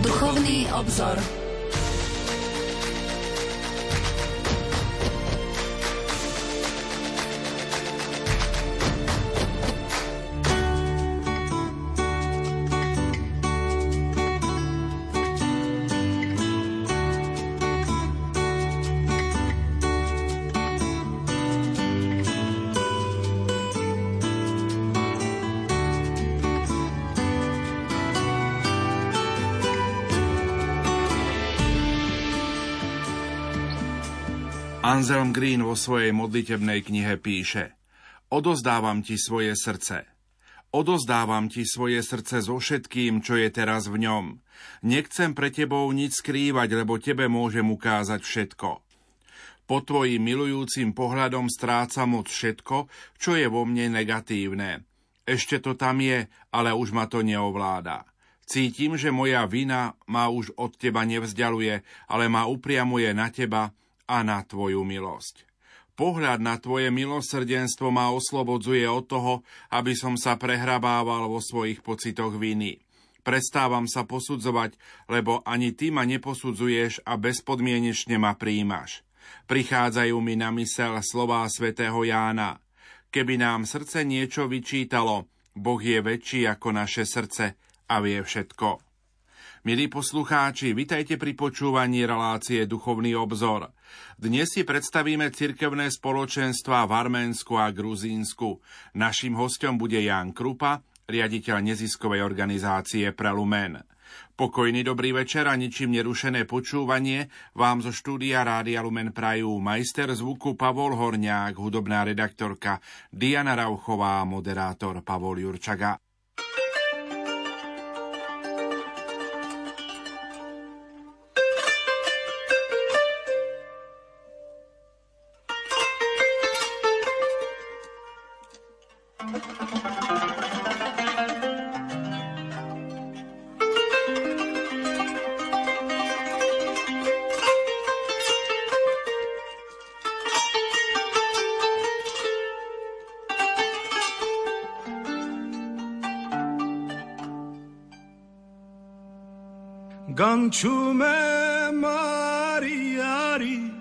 Duchovný obzor. Anselm Green vo svojej modlitebnej knihe píše: Odozdávam ti svoje srdce. Odozdávam ti svoje srdce so všetkým, čo je teraz v ňom. Nechcem pre tebou nič skrývať, lebo tebe môžem ukázať všetko. Pod tvojim milujúcim pohľadom stráca moc všetko, čo je vo mne negatívne. Ešte to tam je, ale už ma to neovláda. Cítim, že moja vina ma už od teba nevzdialuje, ale ma upriamuje na teba a na tvoju milosť. Pohľad na tvoje milosrdenstvo ma oslobodzuje od toho, aby som sa prehrabával vo svojich pocitoch viny. Prestávam sa posudzovať, lebo ani ty ma neposudzuješ a bezpodmienečne ma prijímaš. Prichádzajú mi na myseľ slová svätého Jána. Keby nám srdce niečo vyčítalo, Boh je väčší ako naše srdce a vie všetko. Milí poslucháči, vitajte pri počúvaní relácie Duchovný obzor. Dnes si predstavíme cirkevné spoločenstvá v Arménsku a Gruzínsku. Naším hostom bude Ján Krupa, riaditeľ neziskovej organizácie Prelumen. Pokojný dobrý večer a ničím nerušené počúvanie vám zo štúdia Rádia Lumen prajú majster zvuku Pavol Horňák, hudobná redaktorka Diana Rauchová a moderátor Pavol Jurčaga. Gançume mari yari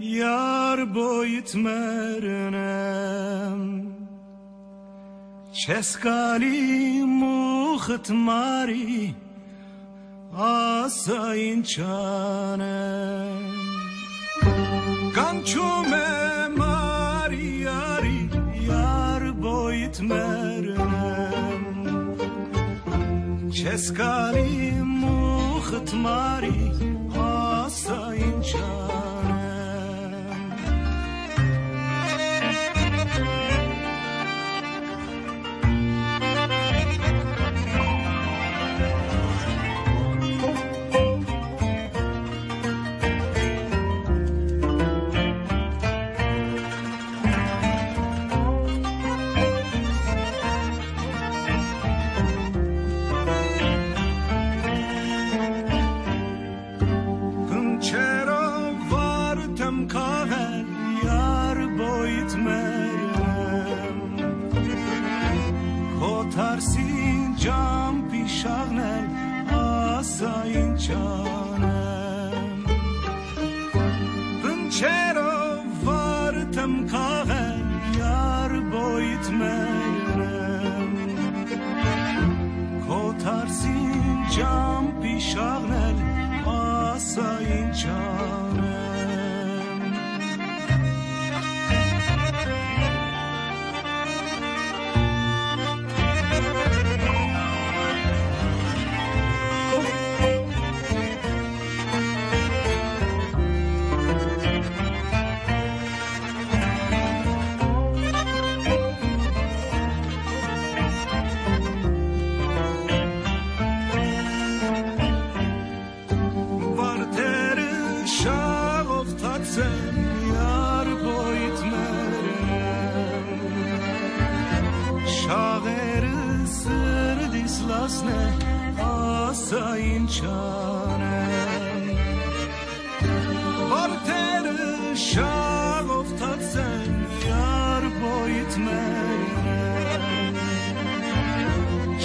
yar boyut mernem Çeskali muht mari asayın çanem Gançume mari yari yar boyut mernem Çeskali ختماری آسا این چارم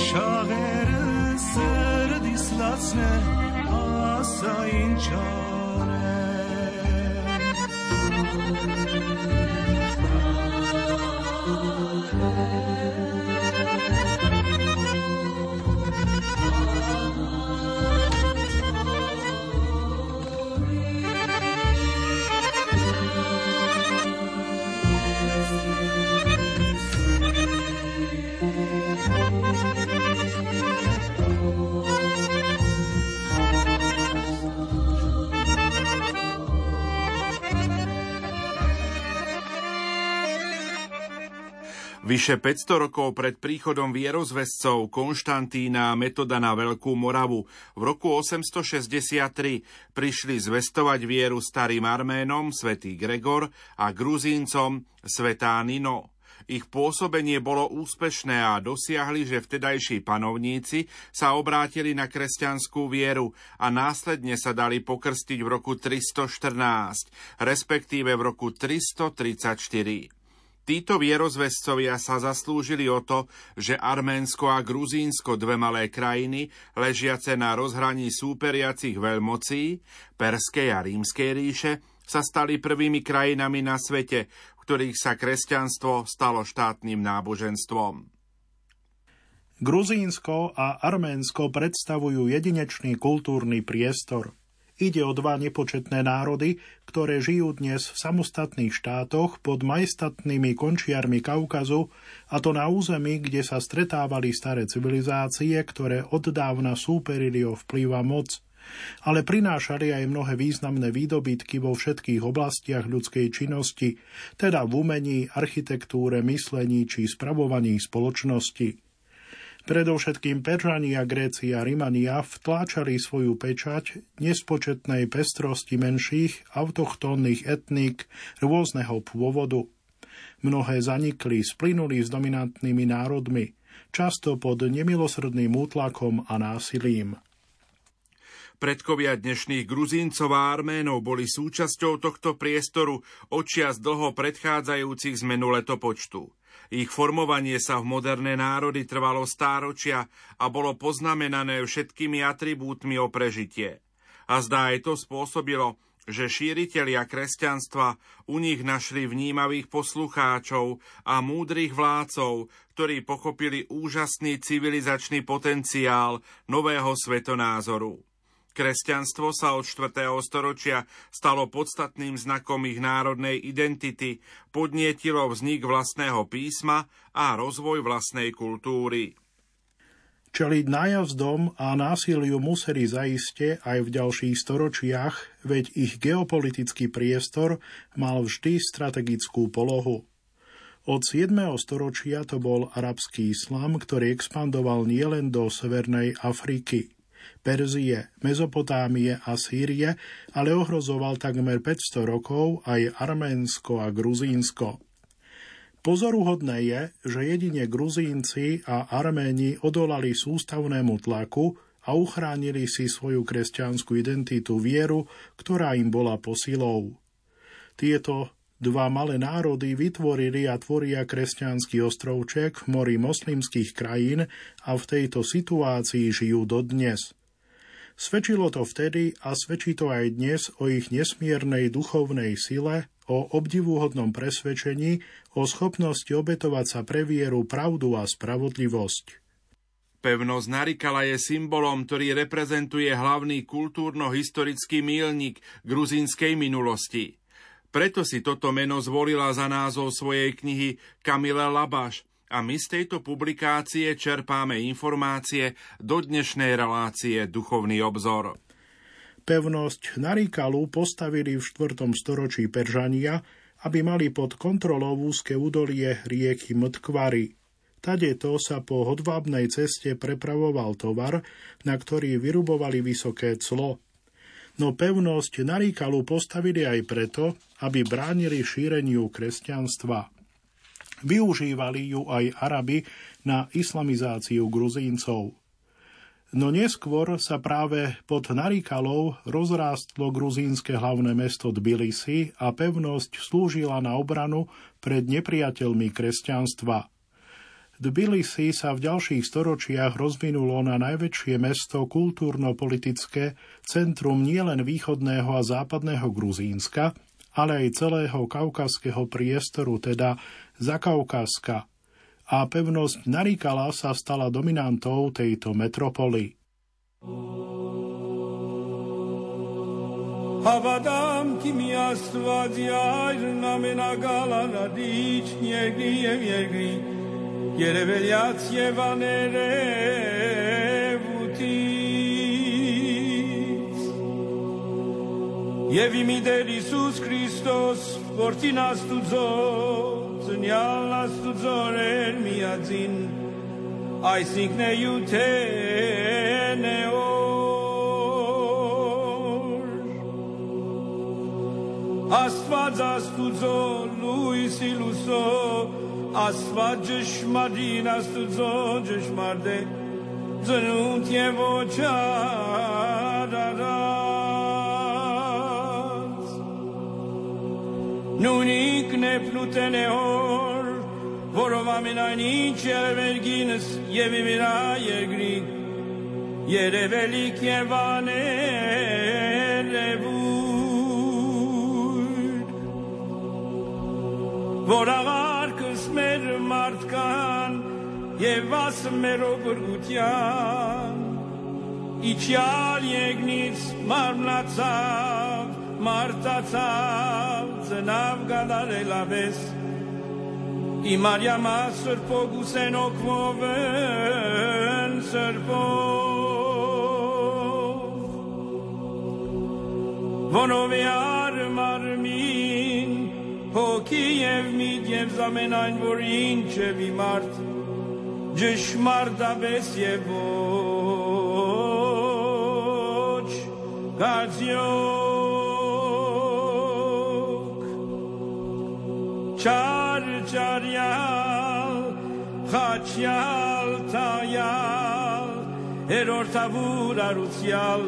Şağır sır dislasne بسا این چاره Vyše 500 rokov pred príchodom vierozvescov Konštantína a Metoda na Veľkú Moravu v roku 863 prišli zvestovať vieru starým Arménom svätý Gregor a Gruzíncom svätá Nino. Ich pôsobenie bolo úspešné a dosiahli, že vtedajší panovníci sa obrátili na kresťanskú vieru a následne sa dali pokrstiť v roku 314, respektíve v roku 334. Títo vierozvescovia sa zaslúžili o to, že Arménsko a Gruzínsko, dve malé krajiny, ležiace na rozhraní súperiacich veľmocí, Perskej a Rímskej ríše, sa stali prvými krajinami na svete, v ktorých sa kresťanstvo stalo štátnym náboženstvom. Gruzínsko a Arménsko predstavujú jedinečný kultúrny priestor. Ide o dva nepočetné národy, ktoré žijú dnes v samostatných štátoch pod majstatnými končiarmi Kaukazu, a to na území, kde sa stretávali staré civilizácie, ktoré oddávna súperili o vplyv a moc, ale prinášali aj mnohé významné výdobytky vo všetkých oblastiach ľudskej činnosti, teda v umení, architektúre, myslení či spravovaní spoločnosti. Predovšetkým Peržania, Gréci a Rimania vtláčali svoju pečať nespočetnej pestrosti menších autochtónnych etník rôzneho pôvodu. Mnohé zanikli, splynuli s dominantnými národmi, často pod nemilosrdným útlakom a násilím. Predkovia dnešných Gruzíncov a Arménov boli súčasťou tohto priestoru odčias dlho predchádzajúcich zmenu letopočtu. Ich formovanie sa v moderné národy trvalo stáročia a bolo poznamenané všetkými atribútmi o prežitie. A zdá aj to spôsobilo, že šíritelia kresťanstva u nich našli vnímavých poslucháčov a múdrych vládcov, ktorí pochopili úžasný civilizačný potenciál nového svetonázoru. Kresťanstvo sa od 4. storočia stalo podstatným znakom ich národnej identity, podnietilo vznik vlastného písma a rozvoj vlastnej kultúry. Čeliť nájazdom a násiliu museli zaiste aj v ďalších storočiach, veď ich geopolitický priestor mal vždy strategickú polohu. Od 7. storočia to bol arabský islám, ktorý expandoval nielen do Severnej Afriky, Perzie, Mezopotámie a Sýrie, ale ohrozoval takmer 500 rokov aj Arménsko a Gruzínsko. Pozoruhodné je, že jedine Gruzínci a Arméni odolali sústavnému tlaku a uchránili si svoju kresťanskú identitu, vieru, ktorá im bola posilou. Tieto dva malé národy vytvorili a tvoria kresťanský ostrovček v mori moslimských krajín a v tejto situácii žijú dodnes. Svedčilo to vtedy a svedčí to aj dnes o ich nesmiernej duchovnej sile, o obdivuhodnom presvedčení, o schopnosti obetovať sa pre vieru, pravdu a spravodlivosť. Pevnosť Narikala je symbolom, ktorý reprezentuje hlavný kultúrno-historický míľnik gruzínskej minulosti. Preto si toto meno zvolila za názov svojej knihy Kamila Labaš a my z tejto publikácie čerpáme informácie do dnešnej relácie Duchovný obzor. Pevnosť Narikalu postavili v 4. storočí Peržania, aby mali pod kontrolou úzke údolie rieky Mtkvary. Tadeto sa po hodvábnej ceste prepravoval tovar, na ktorý vyrubovali vysoké clo. No pevnosť Narikalu postavili aj preto, aby bránili šíreniu kresťanstva. Využívali ju aj Arabi na islamizáciu Gruzíncov. No neskôr sa práve pod Narikalou rozrástlo gruzínske hlavné mesto Tbilisi a pevnosť slúžila na obranu pred nepriateľmi kresťanstva. Tbilisi sa v ďalších storočiach rozvinulo na najväčšie mesto kultúrno-politické centrum nielen východného a západného Gruzínska, ale aj celého kaukazského priestoru, teda Zakaukazka, a pevnosť Narikala sa stala dominantou tejto metropoly. Havadam ki mi asvadiaj namenagala radić njegri je revelacije vanere vutic je vimider Isus Hristos porti nas tudzo znial nas tudzo ren mi adzin aj signe jutene Asfadzas tuzo Luis iluso Asfadzes marinas tuzo Jesmarde Zanuntie vochadaras Nunik ne pluteneor Vorovaminani cervergines Yevimira yegri Yerevelik yevane revu Voravar kısmer martkan yevas merobutyan ichal yegnits marnatsav martatsav znavgadar elaves i mariama serpogusen okvoven serpov vonoviar marmin Pokijev midjev zamenajn vorinčevi mart, Džešmarda besje voč, Kadzjok. Čarčarjal, Hačjal, Tajal, Eror tavura rucijal,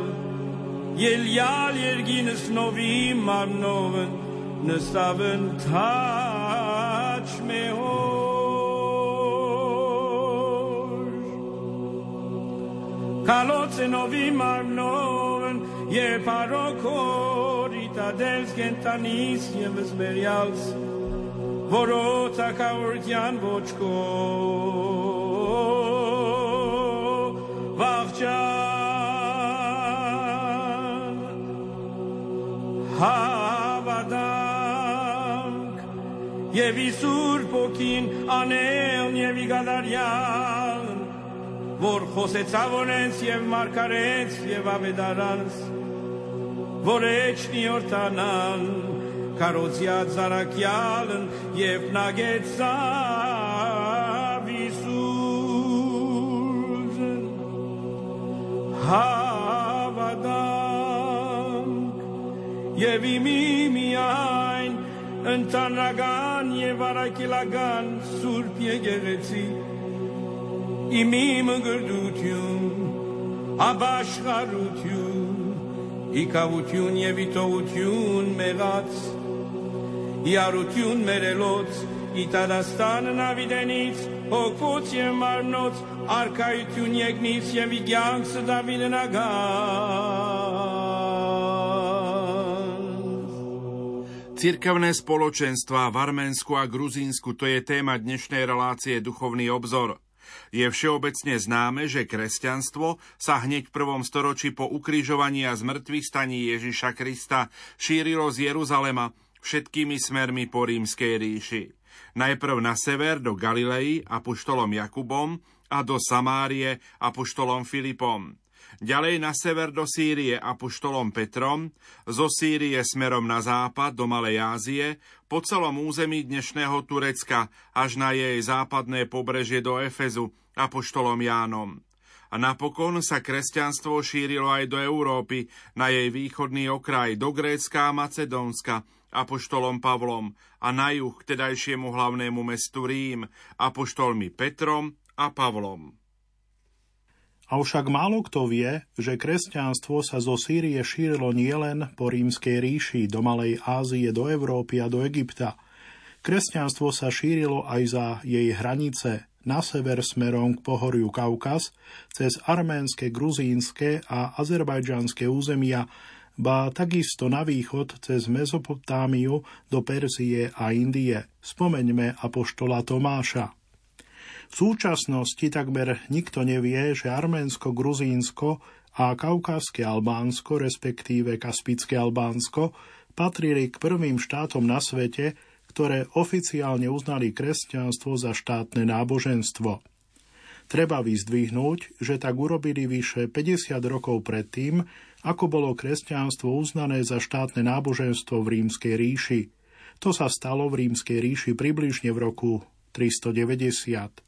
Jeljal jergines novim marnoven, Nestavn tač me hor Kaloce novim arnoven Je parokor Itadels gentanis Je vesberjals Vorota kaurtjan vočko Vavčan Havadam Jevi surpokin anel nevi gadarjan Vor hosecavonens jev markarens jev avedarans Vor ečni ortanan Karoziat zarakjalen jev nagetsa visurzen Havadank Jevi mimiajn Întanagan e varakilagan surpie gereții Imi mângârdutiu Abașharutiu Icautiun e vitoutiun merați Iarutiu mereloți Itarastan navideniți Ocoție marnoți Arcaitiun egniți E vighean să davide nagan Cirkevné spoločenstvá v Arménsku a Gruzínsku, to je téma dnešnej relácie Duchovný obzor. Je všeobecne známe, že kresťanstvo sa hneď v 1. storočí po ukrižovaní a zmŕtvychstaní Ježiša Krista šírilo z Jeruzalema všetkými smermi po Rímskej ríši. Najprv na sever do Galilei apoštolom Jakubom a do Samárie apoštolom Filipom. Ďalej na sever do Sýrie apoštolom Petrom, zo Sýrie smerom na západ do Malej Ázie, po celom území dnešného Turecka až na jej západné pobrežie do Efezu apoštolom Jánom. A napokon sa kresťanstvo šírilo aj do Európy, na jej východný okraj, do Grécka a Macedónska apoštolom Pavlom a na juh k tedajšiemu hlavnému mestu Rím apoštolmi Petrom a Pavlom. Avšak málo kto vie, že kresťanstvo sa zo Sýrie šírilo nielen po Rímskej ríši, do Malej Ázie, do Európy a do Egypta. Kresťanstvo sa šírilo aj za jej hranice. na sever smerom k pohoriu Kaukaz, cez arménske, gruzínske a azerbajdžanské územia, ba takisto na východ cez Mezopotámiu do Perzie a Indie. Spomeňme apoštola Tomáša. V súčasnosti takmer nikto nevie, že Arménsko, Gruzínsko a Kaukazské Albánsko, respektíve Kaspické Albánsko, patrili k prvým štátom na svete, ktoré oficiálne uznali kresťanstvo za štátne náboženstvo. Treba vyzdvihnúť, že tak urobili vyše 50 rokov predtým, ako bolo kresťanstvo uznané za štátne náboženstvo v Rímskej ríši. To sa stalo v Rímskej ríši približne v roku 390.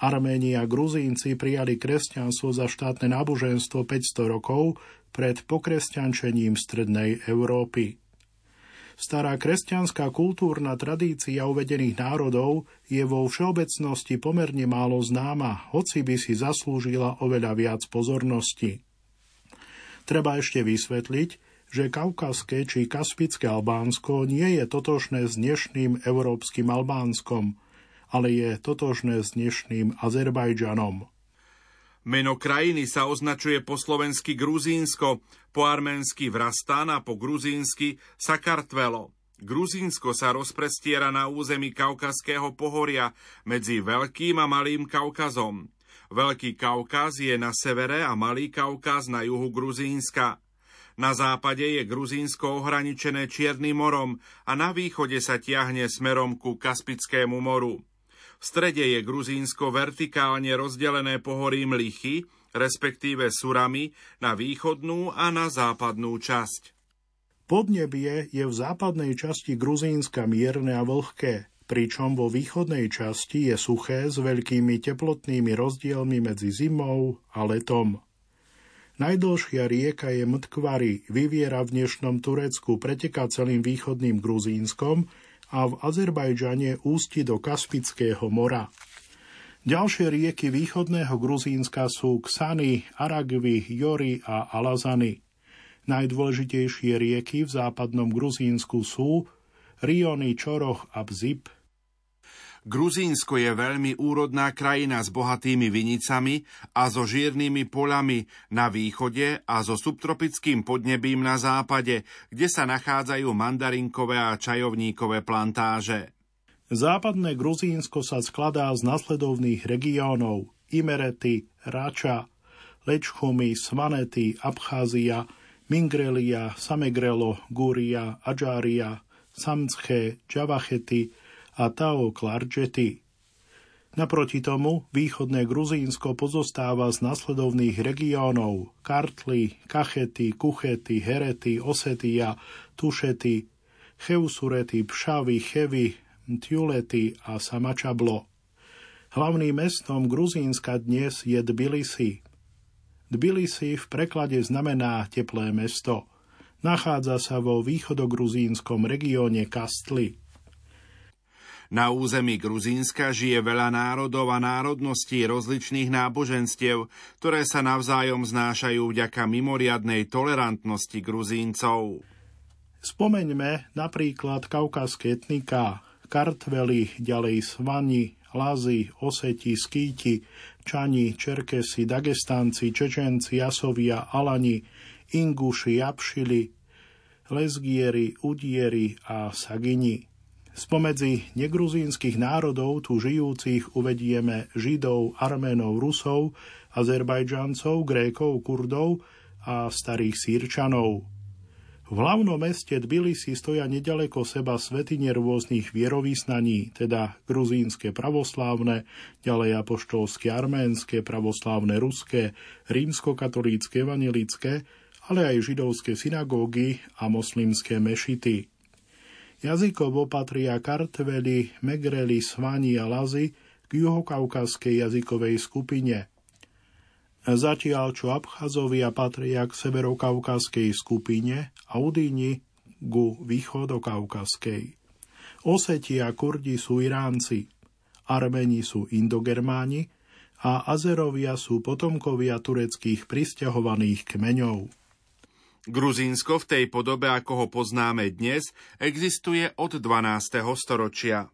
Arméni a Gruzínci prijali kresťanstvo za štátne náboženstvo 500 rokov pred pokresťančením strednej Európy. Stará kresťanská kultúrna tradícia uvedených národov je vo všeobecnosti pomerne málo známa, hoci by si zaslúžila oveľa viac pozornosti. Treba ešte vysvetliť, že kaukazské či kaspické Albánsko nie je totožné s dnešným európskym Albánskom, ale je totožné s dnešným Azerbajdžanom. Meno krajiny sa označuje po slovensky Gruzínsko, po arménsky Vrastán a po gruzínsky Sakartvelo. Gruzínsko sa rozprestiera na území Kaukazského pohoria medzi Veľkým a Malým Kaukazom. Veľký Kaukaz je na severe a Malý Kaukaz na juhu Gruzínska. Na západe je Gruzínsko ohraničené Čiernym morom a na východe sa tiahne smerom ku Kaspickému moru. V strede je Gruzínsko vertikálne rozdelené pohorím Lichy, respektíve Surami, na východnú a na západnú časť. Podnebie je v západnej časti Gruzínska mierne a vlhké, pričom vo východnej časti je suché s veľkými teplotnými rozdielmi medzi zimou a letom. Najdlhšia rieka je Mtkvari, vyviera v dnešnom Turecku, preteká celým východným Gruzínskom a v Azerbajdžane ústi do Kaspického mora. Ďalšie rieky východného Gruzínska sú Ksany, Aragvi, Jori a Alazany. Najdôležitejšie rieky v západnom Gruzínsku sú Riony, Čoroch a Bzip. Gruzínsko je veľmi úrodná krajina s bohatými vinicami a so žírnymi poľami na východe a so subtropickým podnebím na západe, kde sa nachádzajú mandarinkové a čajovníkové plantáže. Západné Gruzínsko sa skladá z nasledovných regiónov: Imerety, Rača, Lečchumy, Svanety, Abcházia, Mingrelia, Samegrelo, Gúria, Adžária, Samtché, Džavachety a Tao Klargety. Naproti tomu východné Gruzínsko pozostáva z nasledovných regiónov: Kartli, Kachety, Kuchety, Herety, Osetia, Tušety, Cheusurety, Pšavy, Chevy, Tjulety a Samačablo. Hlavným mestom Gruzínska dnes je Tbilisi. Tbilisi v preklade znamená teplé mesto. Nachádza sa vo východogruzínskom regióne Kastli. Na území Gruzínska žije veľa národov a národností rozličných náboženstiev, ktoré sa navzájom znášajú vďaka mimoriadnej tolerantnosti Gruzíncov. Spomeňme napríklad kaukazské etniká, Kartveli, ďalej Svani, Lazi, Oseti, Skýti, Čani, Čerkesi, Dagestanci, Čečenci, Jasovia, Alani, Inguši, Japšili, Lezgieri, Udieri a Sagini. Spomedzi negruzínskych národov tu žijúcich uvedieme Židov, Arménov, Rusov, Azerbajdžancov, Grékov, Kurdov a starých Sýrčanov. V hlavnom meste Tbilisi stoja nedaleko seba svätyne rôznych vierovýznaní, teda gruzínske pravoslávne, ďalej apoštolské arménske, pravoslávne ruské, rímskokatolícke, evanjelické, ale aj židovské synagógy a moslimské mešity. Jazykovo patria Kartveli, Megreli, Svani a Lazi k juhokaukazskej jazykovej skupine. Zatiaľ čo Abchazovia patria k severokaukazskej skupine a Udíni ku východokaukazskej. Oseti a Kurdi sú Iránci, Arméni sú Indogermáni a Azerovia sú potomkovia tureckých prisťahovaných kmeňov. Gruzínsko v tej podobe, ako ho poznáme dnes, existuje od 12. storočia.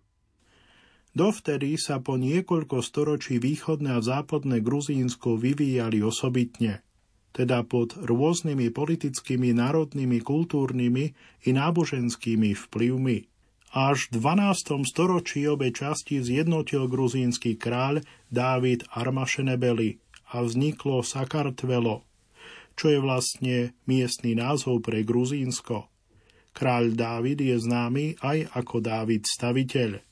Dovtedy sa po niekoľko storočí východné a západné Gruzínsko vyvíjali osobitne, teda pod rôznymi politickými, národnými, kultúrnymi i náboženskými vplyvmi. Až v 12. storočí obe časti zjednotil gruzínsky kráľ Dávid Armašenebeli a vzniklo Sakartvelo, čo je vlastne miestny názov pre Gruzínsko. Kráľ Dávid je známy aj ako Dávid Staviteľ.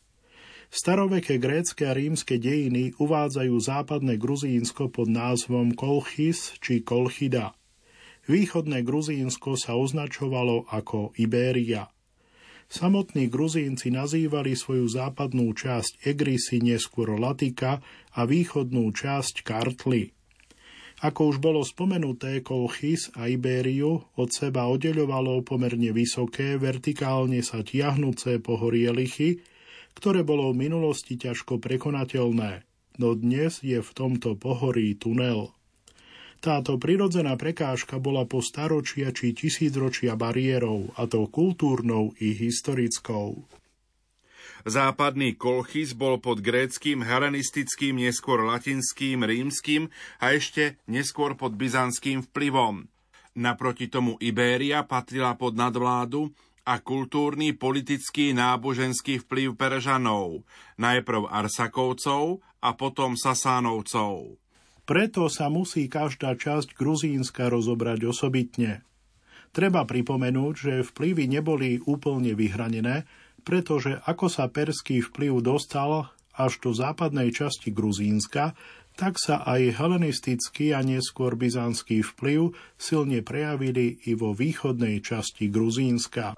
Staroveké grécke a rímske dejiny uvádzajú západné Gruzínsko pod názvom Kolchis či Kolchida. Východné Gruzínsko sa označovalo ako Ibéria. Samotní Gruzínci nazývali svoju západnú časť Egrisi, neskôr Latika, a východnú časť Kartli. Ako už bolo spomenuté, Kolchis a Ibériu od seba oddeľovalo pomerne vysoké, vertikálne sa tiahnuce pohorie Lichy, ktoré bolo v minulosti ťažko prekonateľné, no dnes je v tomto pohorí tunel. Táto prirodzená prekážka bola po staročia či tisícročia bariérou, a to kultúrnou i historickou. Západný Kolchis bol pod gréckym, helenistickým, neskôr latinským, rímskym a ešte neskôr pod byzantským vplyvom. Naproti tomu Ibéria patrila pod nadvládu a kultúrny, politický, náboženský vplyv Peržanov, najprv Arsakovcov a potom Sasánovcov. Preto sa musí každá časť Gruzínska rozobrať osobitne. Treba pripomenúť, že vplyvy neboli úplne vyhranené, pretože ako sa perský vplyv dostal až do západnej časti Gruzínska, tak sa aj helenistický a neskôr byzantský vplyv silne prejavili i vo východnej časti Gruzínska.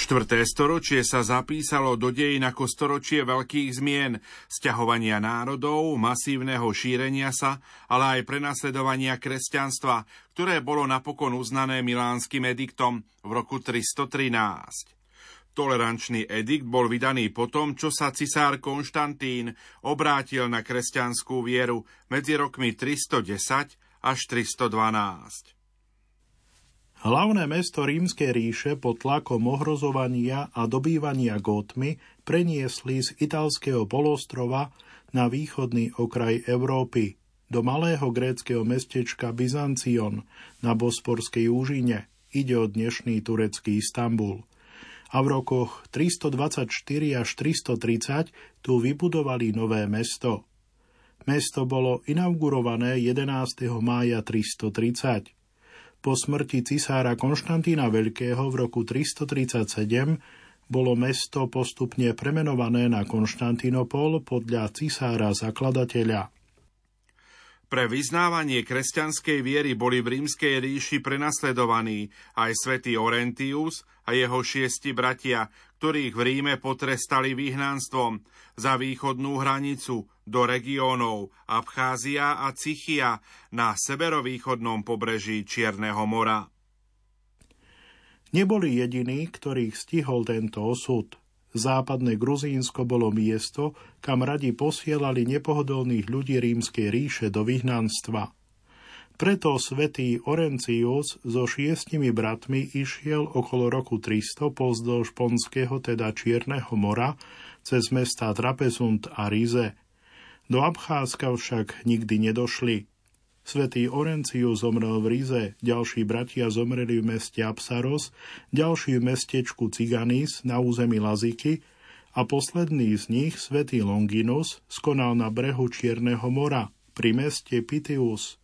Štvrté storočie sa zapísalo do dejín ako storočie veľkých zmien, sťahovania národov, masívneho šírenia sa, ale aj prenasledovania kresťanstva, ktoré bolo napokon uznané milánskym ediktom v roku 313. Tolerančný edikt bol vydaný po tom, čo sa cisár Konštantín obrátil na kresťanskú vieru medzi rokmi 310 až 312. Hlavné mesto Rímskej ríše pod tlakom ohrozovania a dobývania Gótmi preniesli z italského polostrova na východný okraj Európy, do malého gréckeho mestečka Byzancion na Bosporskej úžine, ide o dnešný turecký Istanbul. A v rokoch 324 až 330 tu vybudovali nové mesto. Mesto bolo inaugurované 11. mája 330. Po smrti cisára Konštantína Veľkého v roku 337 bolo mesto postupne premenované na Konštantínopol podľa cisára zakladateľa. Pre vyznávanie kresťanskej viery boli v Rímskej ríši prenasledovaní aj svätý Orentius a jeho 6 bratia, ktorých v Ríme potrestali vyhnanstvom za východnú hranicu do regiónov Abcházia a Cichia na severovýchodnom pobreží Čierneho mora. Neboli jediní, ktorých stihol tento osud. Západné Gruzínsko bolo miesto, kam radi posielali nepohodlných ľudí Rímskej ríše do vyhnanstva. Preto svätý Orencius so 6 bratmi išiel okolo roku 300 pozdĺž Ponského, teda Čierneho mora, cez mestá Trapezunt a Rize. Do Abcházska však nikdy nedošli. Svätý Orencius zomrel v Rize, ďalší bratia zomreli v meste Absaros, ďalší v mestečku Ciganis na území Laziky a posledný z nich, svätý Longinus, skonal na brehu Čierneho mora pri meste Pitius,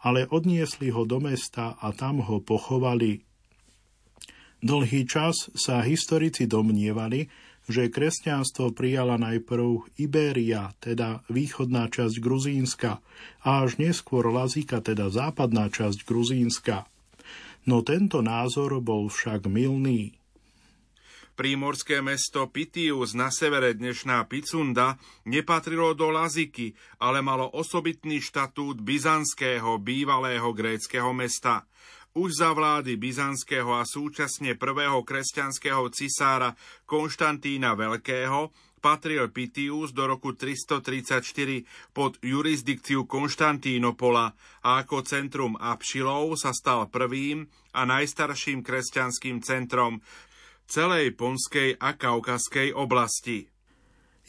ale odniesli ho do mesta a tam ho pochovali. Dlhý čas sa historici domnievali, že kresťanstvo prijala najprv Ibéria, teda východná časť Gruzínska, a až neskôr Lazika, teda západná časť Gruzínska. No tento názor bol však mylný. Prímorské mesto Pitius na severe, dnešná Picunda, nepatrilo do Laziky, ale malo osobitný štatút byzantského bývalého gréckeho mesta. Už za vlády byzantského a súčasne prvého kresťanského cisára Konštantína Veľkého patril Pitius do roku 334 pod jurisdikciu Konštantínopola a ako centrum Apšilov sa stal prvým a najstarším kresťanským centrom celej Ponskej a Kaukaskej oblasti.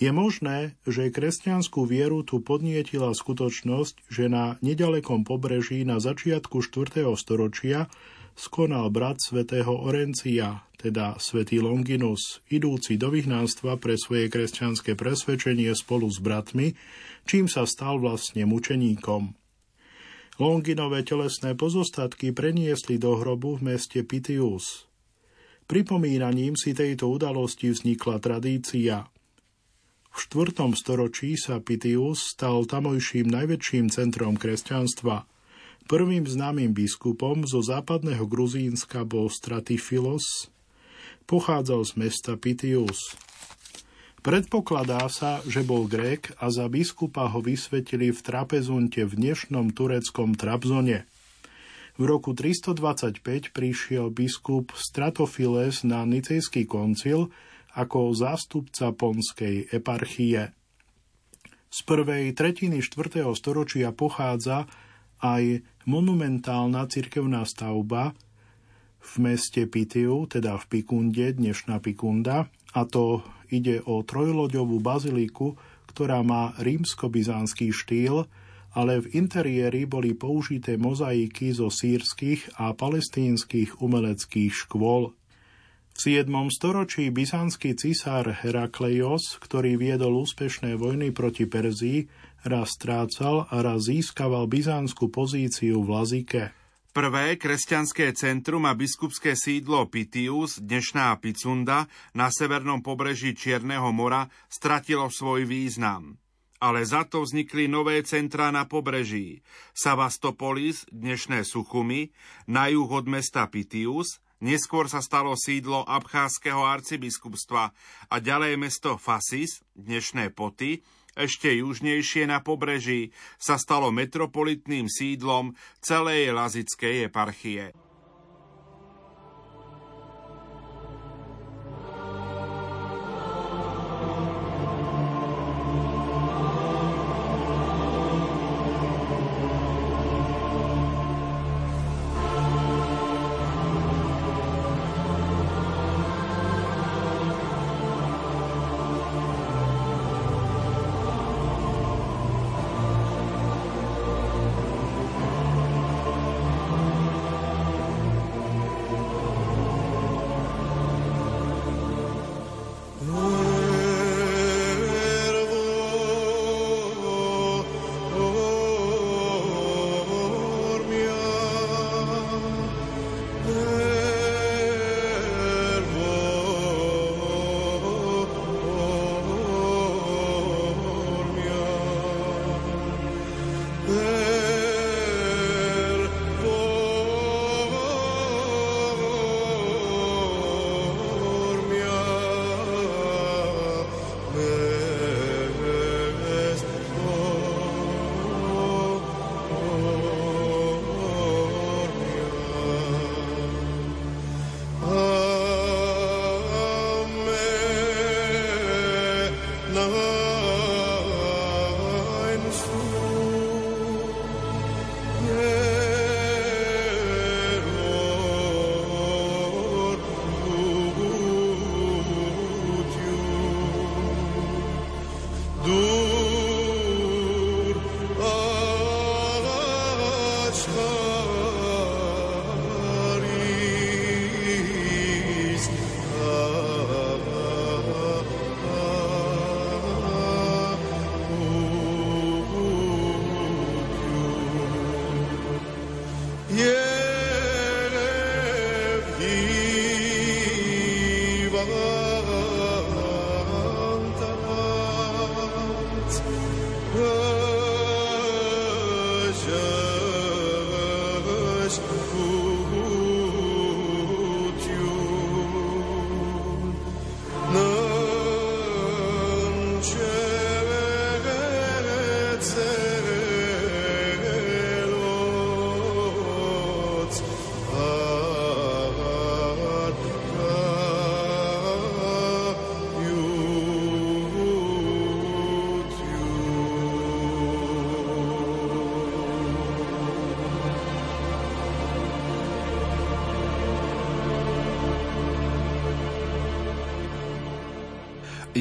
Je možné, že kresťanskú vieru tu podnietila skutočnosť, že na nedalekom pobreží na začiatku 4. storočia skonal brat svätého Orencia, teda svätý Longinus, idúci do vyhnanstva pre svoje kresťanské presvedčenie spolu s bratmi, čím sa stal vlastne mučeníkom. Longinové telesné pozostatky preniesli do hrobu v meste Pitius. Pripomínaním si tejto udalosti vznikla tradícia. V 4. storočí sa Pitius stal tamojším najväčším centrom kresťanstva. Prvým známym biskupom zo západného Gruzínska bol Stratifilos. Pochádzal z mesta Pitius. Predpokladá sa, že bol Grék a za biskupa ho vysvetili v Trapezunte v dnešnom tureckom Trabzone. V roku 325 prišiel biskup Stratofiles na Nicejský koncil ako zástupca Ponskej eparchie. Z prvej tretiny 4. storočia pochádza aj monumentálna cirkevná stavba v meste Pitiu, teda v Pikunde, dnešná Pikunda, a to ide o trojloďovú baziliku, ktorá má rímsko-byzantský štýl, ale v interiéri boli použité mozaiky zo sýrskych a palestínskych umeleckých škôl. V 7. storočí byzantský cisár Herakleios, ktorý viedol úspešné vojny proti Perzii, raz strácal a raz získaval byzantskú pozíciu v Lazike. Prvé kresťanské centrum a biskupské sídlo Pitius, dnešná Picunda, na severnom pobreží Čierneho mora stratilo svoj význam. Ale za to vznikli nové centrá na pobreží. Savastopolis, dnešné Suchumi, na juh od mesta Pitius, Neskôr sa stalo sídlo abcházskeho arcibiskupstva a ďalej mesto Fasis, dnešné Poty, ešte južnejšie na pobreží, sa stalo metropolitným sídlom celej Lazickej eparchie.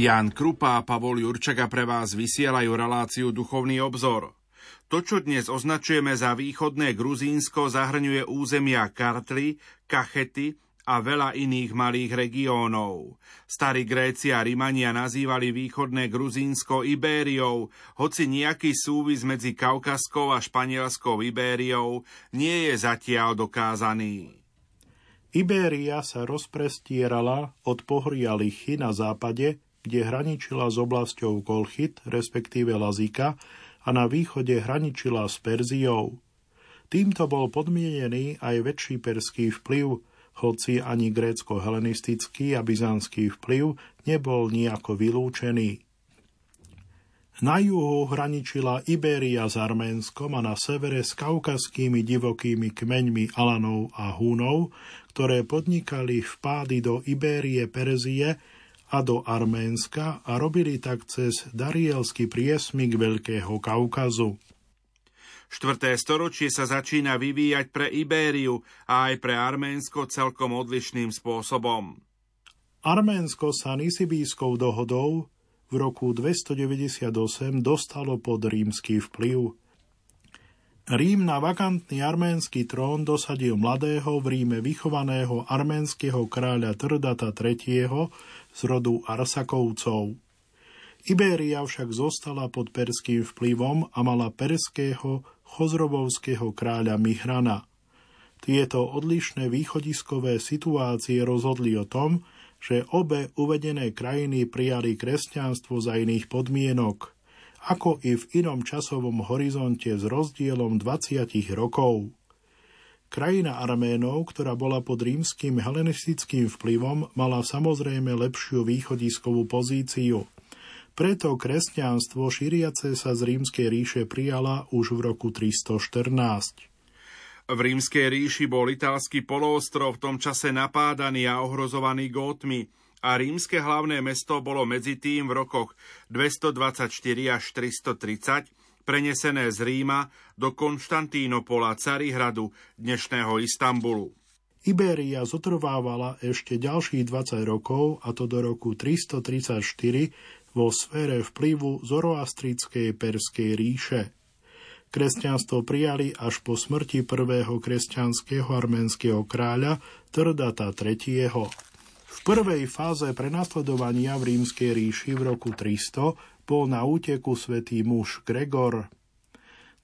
Ján Krupa a Pavol Jurčaga pre vás vysielajú reláciu Duchovný obzor. To, čo dnes označujeme za východné Gruzínsko, zahrňuje územia Kartli, Kachety a veľa iných malých regiónov. Starí Gréci a Rimania nazývali východné Gruzínsko Ibériou, hoci nejaký súvis medzi Kaukaskou a španielskou Ibériou nie je zatiaľ dokázaný. Ibéria sa rozprestierala od pohoria Lichy na západe, kde hraničila s oblasťou Kolchit, respektíve Lazika, a na východe hraničila s Perziou. Týmto bol podmienený aj väčší perský vplyv, hoci ani grécko-helenistický a byzantský vplyv nebol nejako vylúčený. Na juhu hraničila Ibéria s Arménskom a na severe s kaukaskými divokými kmeňmi Alanov a Húnov, ktoré podnikali vpády do Ibérie, Perzie a do Arménska a robili tak cez Darielský priesmik Veľkého Kaukazu. 4. storočie sa začína vyvíjať pre Ibériu a aj pre Arménsko celkom odlišným spôsobom. Arménsko sa nisibijskou dohodou v roku 298 dostalo pod rímsky vplyv. Rím na vakantný arménsky trón dosadil mladého v Ríme vychovaného arménskeho kráľa Trdata III. Z rodu Arsakovcov. Ibéria však zostala pod perským vplyvom a mala perského chozrobovského kráľa Mihrana. Tieto odlišné východiskové situácie rozhodli o tom, že obe uvedené krajiny prijali kresťanstvo za iných podmienok, ako i v inom časovom horizonte s rozdielom 20 rokov. Krajina Arménov, ktorá bola pod rímskym helenistickým vplyvom, mala samozrejme lepšiu východiskovú pozíciu. Preto kresťanstvo šíriace sa z Rímskej ríše prijala už v roku 314. V Rímskej ríši bol italský poloostrov v tom čase napádaný a ohrozovaný Gótmi a rímske hlavné mesto bolo medzi tým v rokoch 224 až 330 prenesené z Ríma do Konštantínopola, Carihradu, dnešného Istanbulu. Ibéria zotrvávala ešte ďalších 20 rokov, a to do roku 334 vo sfére vplyvu zoroastrickej Perskej ríše. Kresťanstvo prijali až po smrti prvého kresťanského arménskeho kráľa Trdata III. V prvej fáze prenasledovania v Rímskej ríši v roku 300 bol na úteku svätý muž Gregor.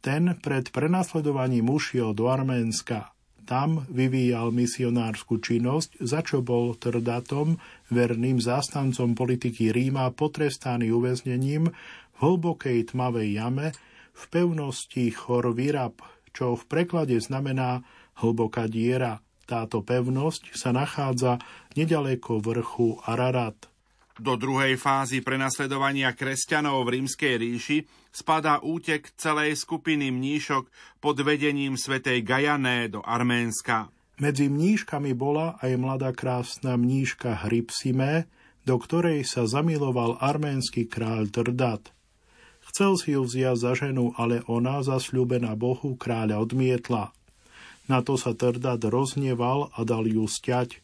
Ten pred prenasledovaním ušiel do Arménska. Tam vyvíjal misionársku činnosť, za čo bol Trdatom, verným zástancom politiky Ríma, potrestaný uväznením v hlbokej tmavej jame v pevnosti Chorvirab, čo v preklade znamená hlboká diera. Táto pevnosť sa nachádza nedaleko vrchu Ararat. Do druhej fázy prenasledovania kresťanov v Rímskej ríši spadá útek celej skupiny mníšok pod vedením svätej Gajané do Arménska. Medzi mníškami bola aj mladá krásna mníška Hrypsime, do ktorej sa zamiloval arménsky kráľ Trdat. Chcel si ju vziať za ženu, ale ona, zasľúbená Bohu, kráľa odmietla. Na to sa Trdat rozhneval a dal ju sťať.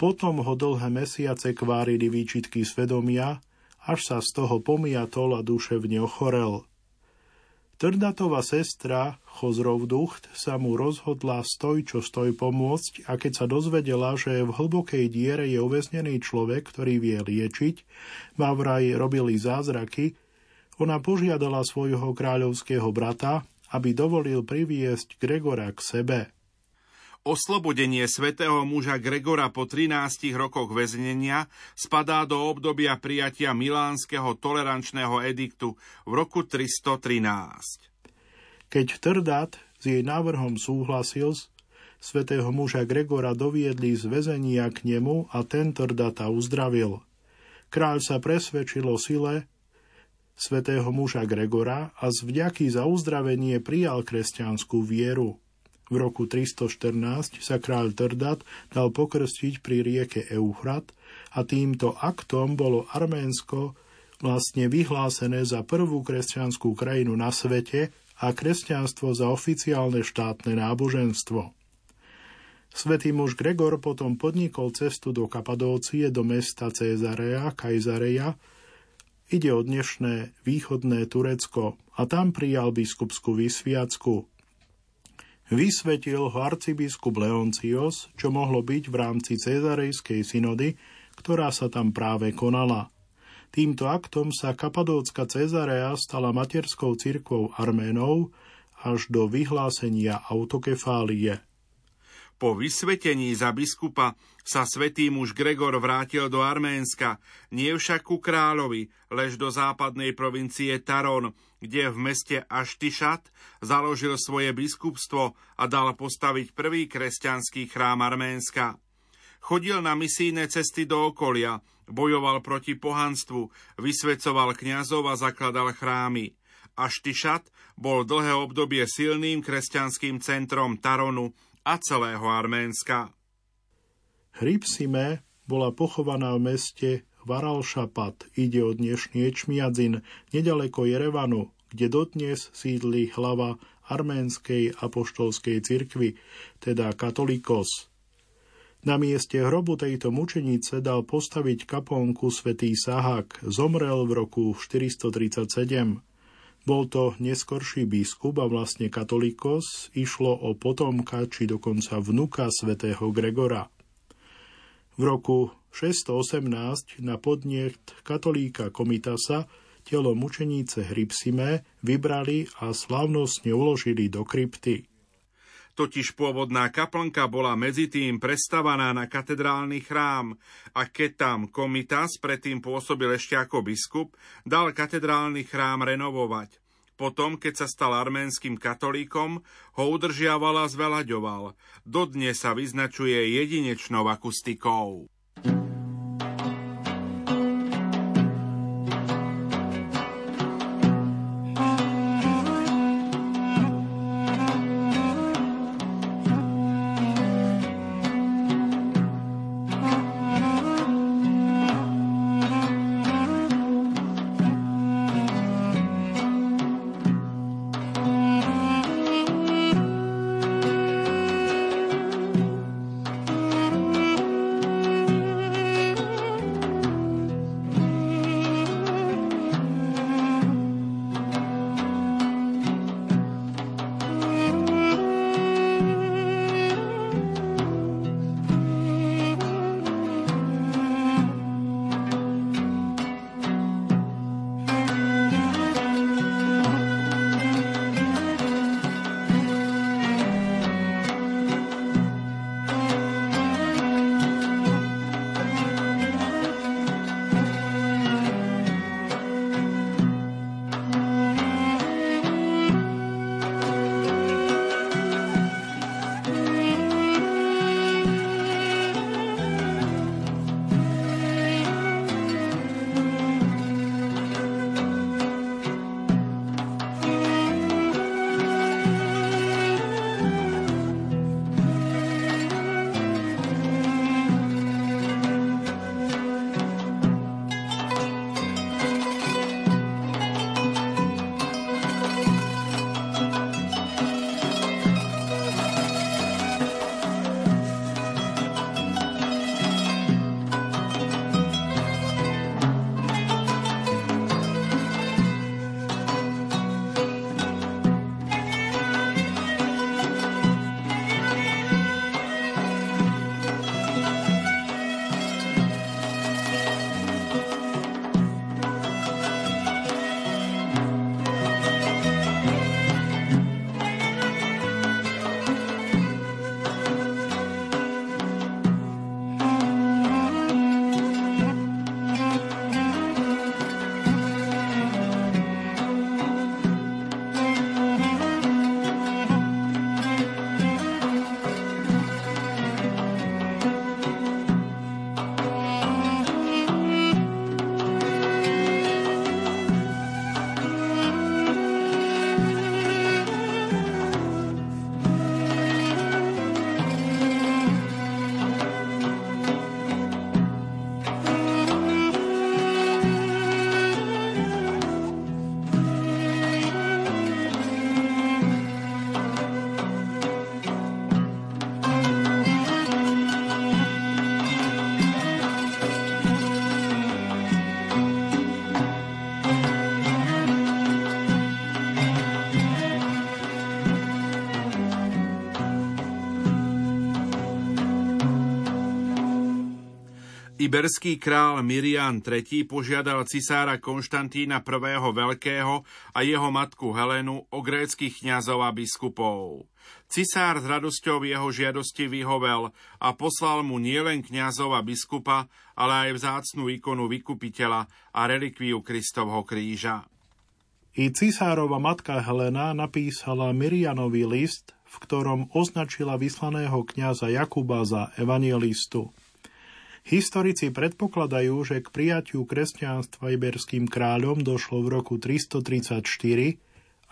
Potom ho dlhé mesiace kvárili výčitky svedomia, až sa z toho pomiatol a duševne ochorel. Trdatova sestra Chosrovducht sa mu rozhodla stoj čo stoj pomôcť, a keď sa dozvedela, že v hlbokej diere je uväznený človek, ktorý vie liečiť, má vraj robili zázraky, ona požiadala svojho kráľovského brata, aby dovolil priviesť Gregora k sebe. Oslobodenie svätého muža Gregora po 13 rokoch väznenia spadá do obdobia prijatia Milánskeho tolerančného ediktu v roku 313. Keď Trdat s jej návrhom súhlasil, svätého muža Gregora doviedli z väzenia k nemu a ten Trdata uzdravil. Kráľ sa presvedčil o sile svätého muža Gregora a z vďaky za uzdravenie prijal kresťanskú vieru. V roku 314 sa kráľ Trdat dal pokrstiť pri rieke Eufrat a týmto aktom bolo Arménsko vlastne vyhlásené za prvú kresťanskú krajinu na svete a kresťanstvo za oficiálne štátne náboženstvo. Svätý muž Gregor potom podnikol cestu do Kapadócie, do mesta Kajzareja. Ide o dnešné východné Turecko a tam prijal biskupskú vysviacku. Vysvetil ho arcibiskup Leoncios, čo mohlo byť v rámci Cezarejskej synody, ktorá sa tam práve konala. Týmto aktom sa Kapadócka Cezarea stala materskou cirkvou Arménov až do vyhlásenia autokefálie. Po vysvetení za biskupa sa svätý muž Gregor vrátil do Arménska, nie však ku kráľovi, lež do západnej provincie Taron, kde v meste Aštišat založil svoje biskupstvo a dal postaviť prvý kresťanský chrám Arménska. Chodil na misijné cesty do okolia, bojoval proti pohanstvu, vysvecoval kňazov a zakladal chrámy. Aštišat bol dlhé obdobie silným kresťanským centrom Taronu a celého Arménska. Hrypsime bola pochovaná v meste Varalšapat, ide o dnešný Ečmiadzin, nedaleko Jerevanu, kde dodnes sídli hlava arménskej apoštolskej cirkvi, teda katolíkos. Na mieste hrobu tejto mučenice dal postaviť kaplnku svätý Sahák, zomrel v roku 437. Bol to neskorší biskup a vlastne katolíkos, išlo o potomka či dokonca vnuka svätého Gregora. V roku 618 na podnet katolíka Komitasa telo mučenice Hrypsime vybrali a slávnostne uložili do krypty. Totiž pôvodná kaplnka bola medzitým prestavaná na katedrálny chrám a keď tam Komitas, predtým pôsobil ešte ako biskup, dal katedrálny chrám renovovať. Potom, keď sa stal arménskym katolíkom, ho udržiaval a zvelaďoval. Dodnes sa vyznačuje jedinečnou akustikou. Iberský král Mirián III. Požiadal cisára Konštantína I. Veľkého a jeho matku Helenu o gréckych kňazov a biskupov. Cisár s radosťou jeho žiadosti vyhovel a poslal mu nielen kňazov a biskupa, ale aj vzácnu ikonu vykupiteľa a relikviu Kristovho kríža. I cisárova matka Helena napísala Mirianovi list, v ktorom označila vyslaného kňaza Jakuba za evangelistu. Historici predpokladajú, že k prijatiu kresťanstva iberským kráľom došlo v roku 334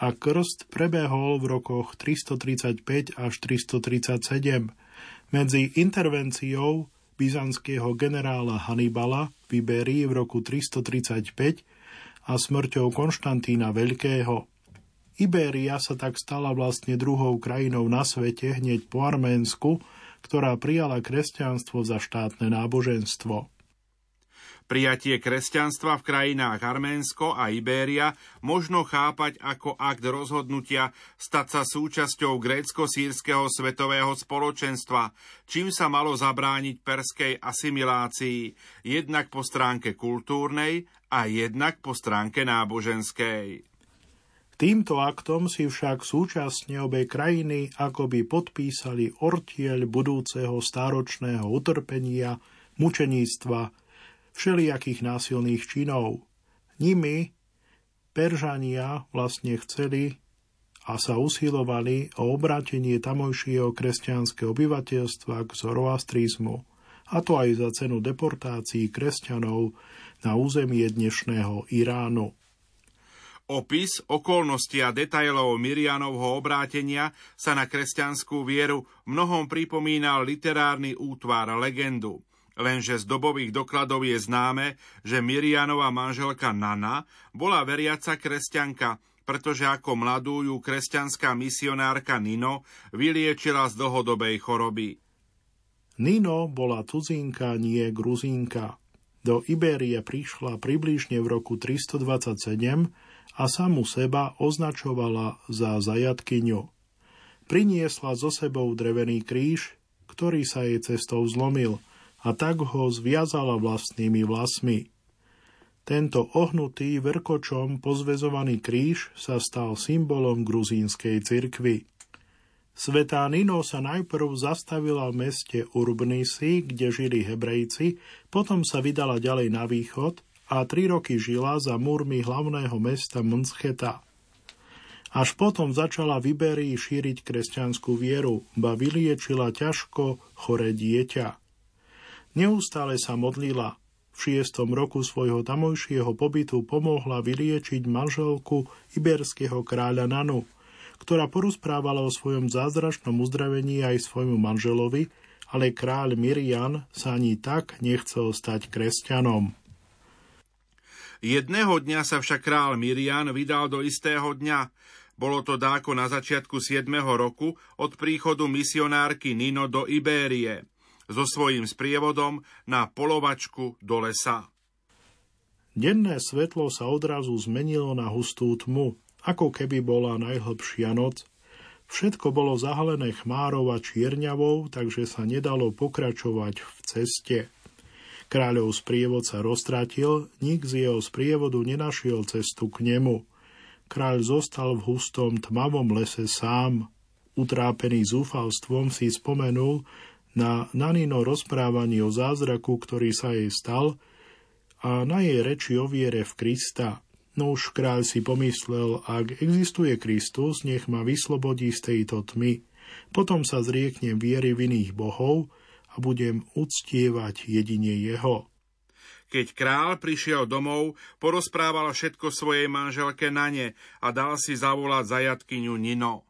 a krst prebehol v rokoch 335 až 337 medzi intervenciou byzantského generála Hannibala v Iberii v roku 335 a smrťou Konštantína Veľkého. Ibéria sa tak stala vlastne druhou krajinou na svete hneď po Arménsku, ktorá prijala kresťanstvo za štátne náboženstvo. Prijatie kresťanstva v krajinách Arménsko a Ibéria možno chápať ako akt rozhodnutia stať sa súčasťou grécko-sýrskeho svetového spoločenstva, čím sa malo zabrániť perskej asimilácii, jednak po stránke kultúrnej a jednak po stránke náboženskej. Týmto aktom si však súčasne obe krajiny akoby podpísali ortieľ budúceho stáročného utrpenia, mučeníctva, všelijakých násilných činov. Nimi Peržania vlastne chceli a sa usilovali o obrátenie tamojšieho kresťanského obyvateľstva k zoroastrizmu, a to aj za cenu deportácií kresťanov na územie dnešného Iránu. Opis okolností a detailov Mirianovho obrátenia sa na kresťanskú vieru mnohom pripomínal literárny útvar Legendu. Lenže z dobových dokladov je známe, že Mirianova manželka Nana bola veriaca kresťanka, pretože ako mladú ju kresťanská misionárka Nino vyliečila z dlhodobej choroby. Nino bola cudzinka, nie gruzínka. Do Ibérie prišla približne v roku 327 a samu seba označovala za zajatkyňu. Priniesla so sebou drevený kríž, ktorý sa jej cestou zlomil, a tak ho zviazala vlastnými vlasmi. Tento ohnutý verkočom pozväzovaný kríž sa stal symbolom gruzínskej cirkvi. Svätá Nino sa najprv zastavila v meste Urbnisi, kde žili Hebrejci, potom sa vydala ďalej na východ a 3 roky žila za múrmi hlavného mesta Mnscheta. Až potom začala v Ibérii šíriť kresťanskú vieru, ba vyliečila ťažko choré dieťa. Neustále sa modlila. V 6. roku svojho tamojšieho pobytu pomohla vyliečiť manželku iberského kráľa Nanu, ktorá porozprávala o svojom zázračnom uzdravení aj svojmu manželovi, ale kráľ Mirian sa ani tak nechcel stať kresťanom. Jedného dňa sa však král Mirian vydal do istého dňa. Bolo to dáko na začiatku 7. roku od príchodu misionárky Nino do Ibérie so svojím sprievodom na polovačku do lesa. Denné svetlo sa odrazu zmenilo na hustú tmu, ako keby bola najhlbšia noc. Všetko bolo zahalené chmárov a čierňavou, takže sa nedalo pokračovať v ceste. Kráľov sprievod sa roztratil, nik z jeho sprievodu nenašiel cestu k nemu. Kráľ zostal v hustom tmavom lese sám. Utrápený zúfalstvom si spomenul na Nanino rozprávanie o zázraku, ktorý sa jej stal, a na jej reči o viere v Krista. No už kráľ si pomyslel, ak existuje Kristus, nech ma vyslobodí z tejto tmy. Potom sa zrieknem viery v iných bohov a budem uctievať jedine jeho. Keď král prišiel domov, porozprával všetko svojej manželke Nane a dal si zavolať zajatkyňu Nino.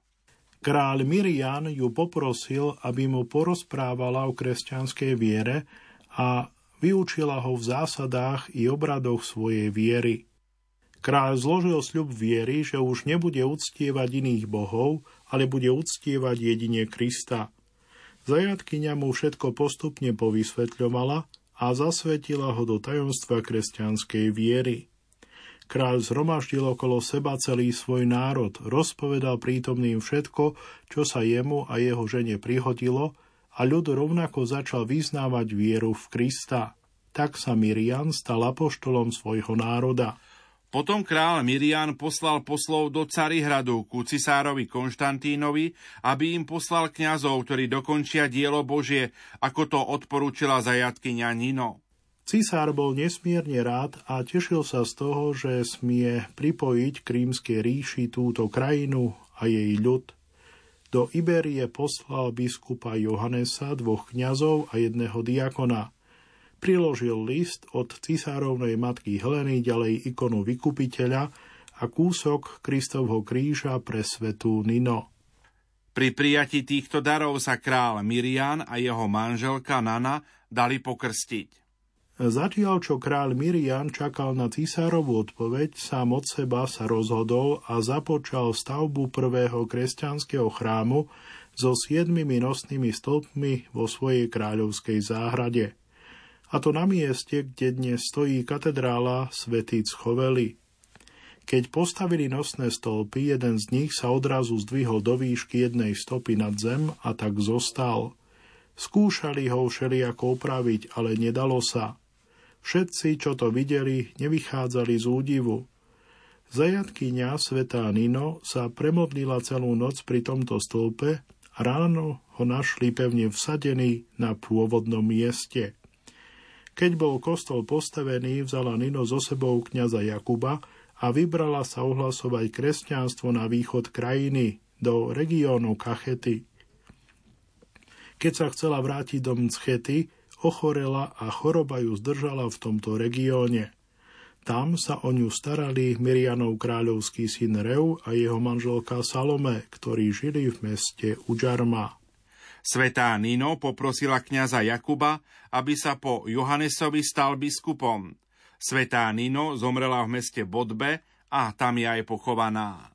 Kráľ Mirian ju poprosil, aby mu porozprávala o kresťanskej viere a vyučila ho v zásadách i obradoch svojej viery. Kráľ zložil sľub viery, že už nebude uctievať iných bohov, ale bude uctievať jedine Krista. Zajatkyňa mu všetko postupne povysvetľovala a zasvetila ho do tajomstva kresťanskej viery. Kráľ zhromaždil okolo seba celý svoj národ, rozpovedal prítomným všetko, čo sa jemu a jeho žene prihodilo, a ľud rovnako začal vyznávať vieru v Krista. Tak sa Mirian stal apoštolom svojho národa. Potom král Mirian poslal poslov do Carihradu ku cisárovi Konštantínovi, aby im poslal kňazov, ktorí dokončia dielo Božie, ako to odporúčila zajatkyňa Nino. Cisár bol nesmierne rád a tešil sa z toho, že smie pripojiť k Rímskej ríši túto krajinu a jej ľud. Do Ibérie poslal biskupa Johannesa, 2 kňazov a 1 diakona. Priložil list od cisárovnej matky Heleny, ďalej ikonu Vykupiteľa a kúsok Kristovho kríža pre svätú Nino. Pri prijatí týchto darov sa král Mirian a jeho manželka Nana dali pokrstiť. Zatiaľ, čo kráľ Mirian čakal na cisárovú odpoveď, sám od seba sa rozhodol a započal stavbu prvého kresťanského chrámu so 7 nosnými stĺpmi vo svojej kráľovskej záhrade. A to na mieste, kde dnes stojí katedrála Svätíc Choveli. Keď postavili nosné stĺpy, jeden z nich sa odrazu zdvihol do výšky 1 stopy nad zem a tak zostal. Skúšali ho všelijako opraviť, ale nedalo sa. Všetci, čo to videli, nevychádzali z údivu. Zajatkyňa svätá Nino sa premodlila celú noc pri tomto stĺpe a ráno ho našli pevne vsadený na pôvodnom mieste. Keď bol kostol postavený, vzala Nino so sebou kňaza Jakuba a a vybrala sa ohlasovať kresťanstvo na východ krajiny, do regiónu Kachety. Keď sa chcela vrátiť do Mchety, ochorela a choroba ju zdržala v tomto regióne. Tam sa o ňu starali Mirianov kráľovský syn Reu a jeho manželka Salome, ktorí žili v meste Udžarma. Svätá Nino poprosila kňaza Jakuba, aby sa po Johannesovi stal biskupom. Svätá Nino zomrela v meste Bodbe a tam je aj pochovaná.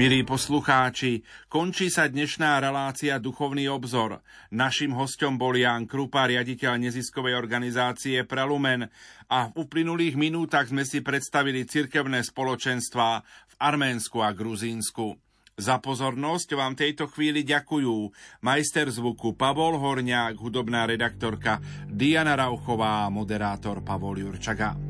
Milí poslucháči, končí sa dnešná relácia Duchovný obzor. Naším hosťom bol Ján Krupa, riaditeľ neziskovej organizácie Prelumen, a v uplynulých minútach sme si predstavili cirkevné spoločenstvá v Arménsku a Gruzínsku. Za pozornosť vám tejto chvíli ďakujú majster zvuku Pavol Horniák, hudobná redaktorka Diana Rauchová a moderátor Pavol Jurčaga.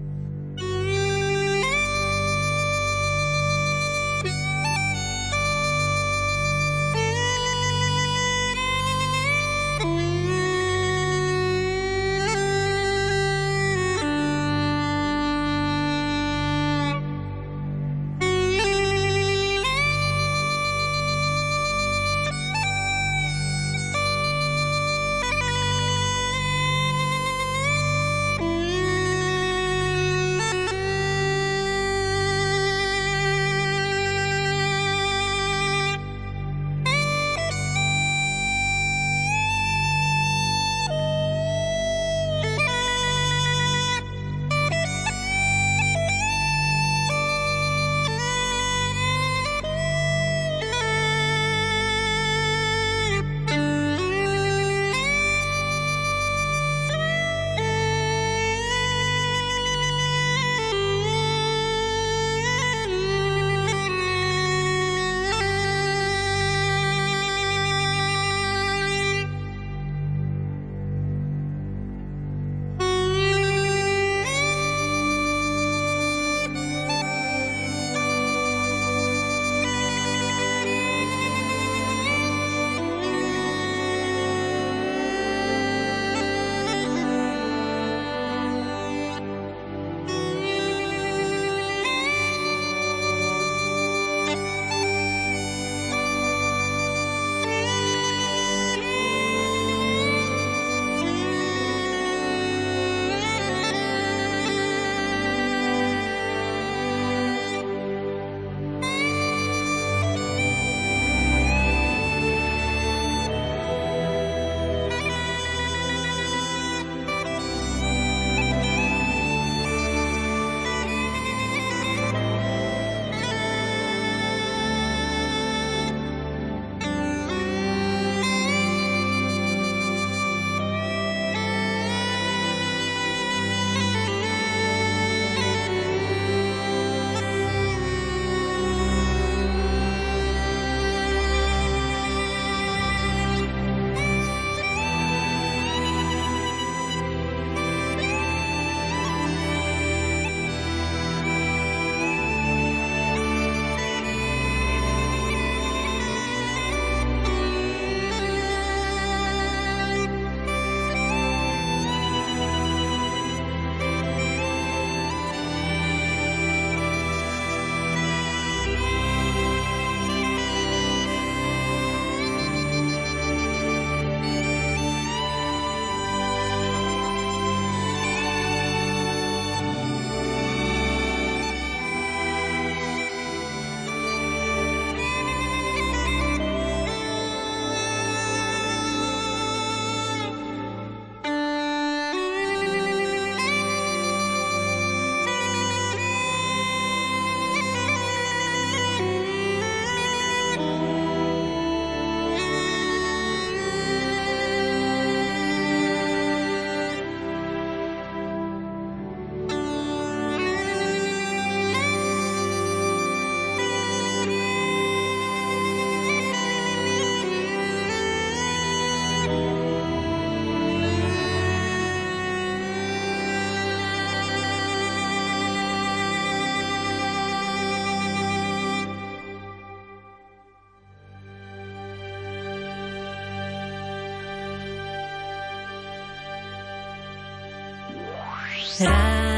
rád.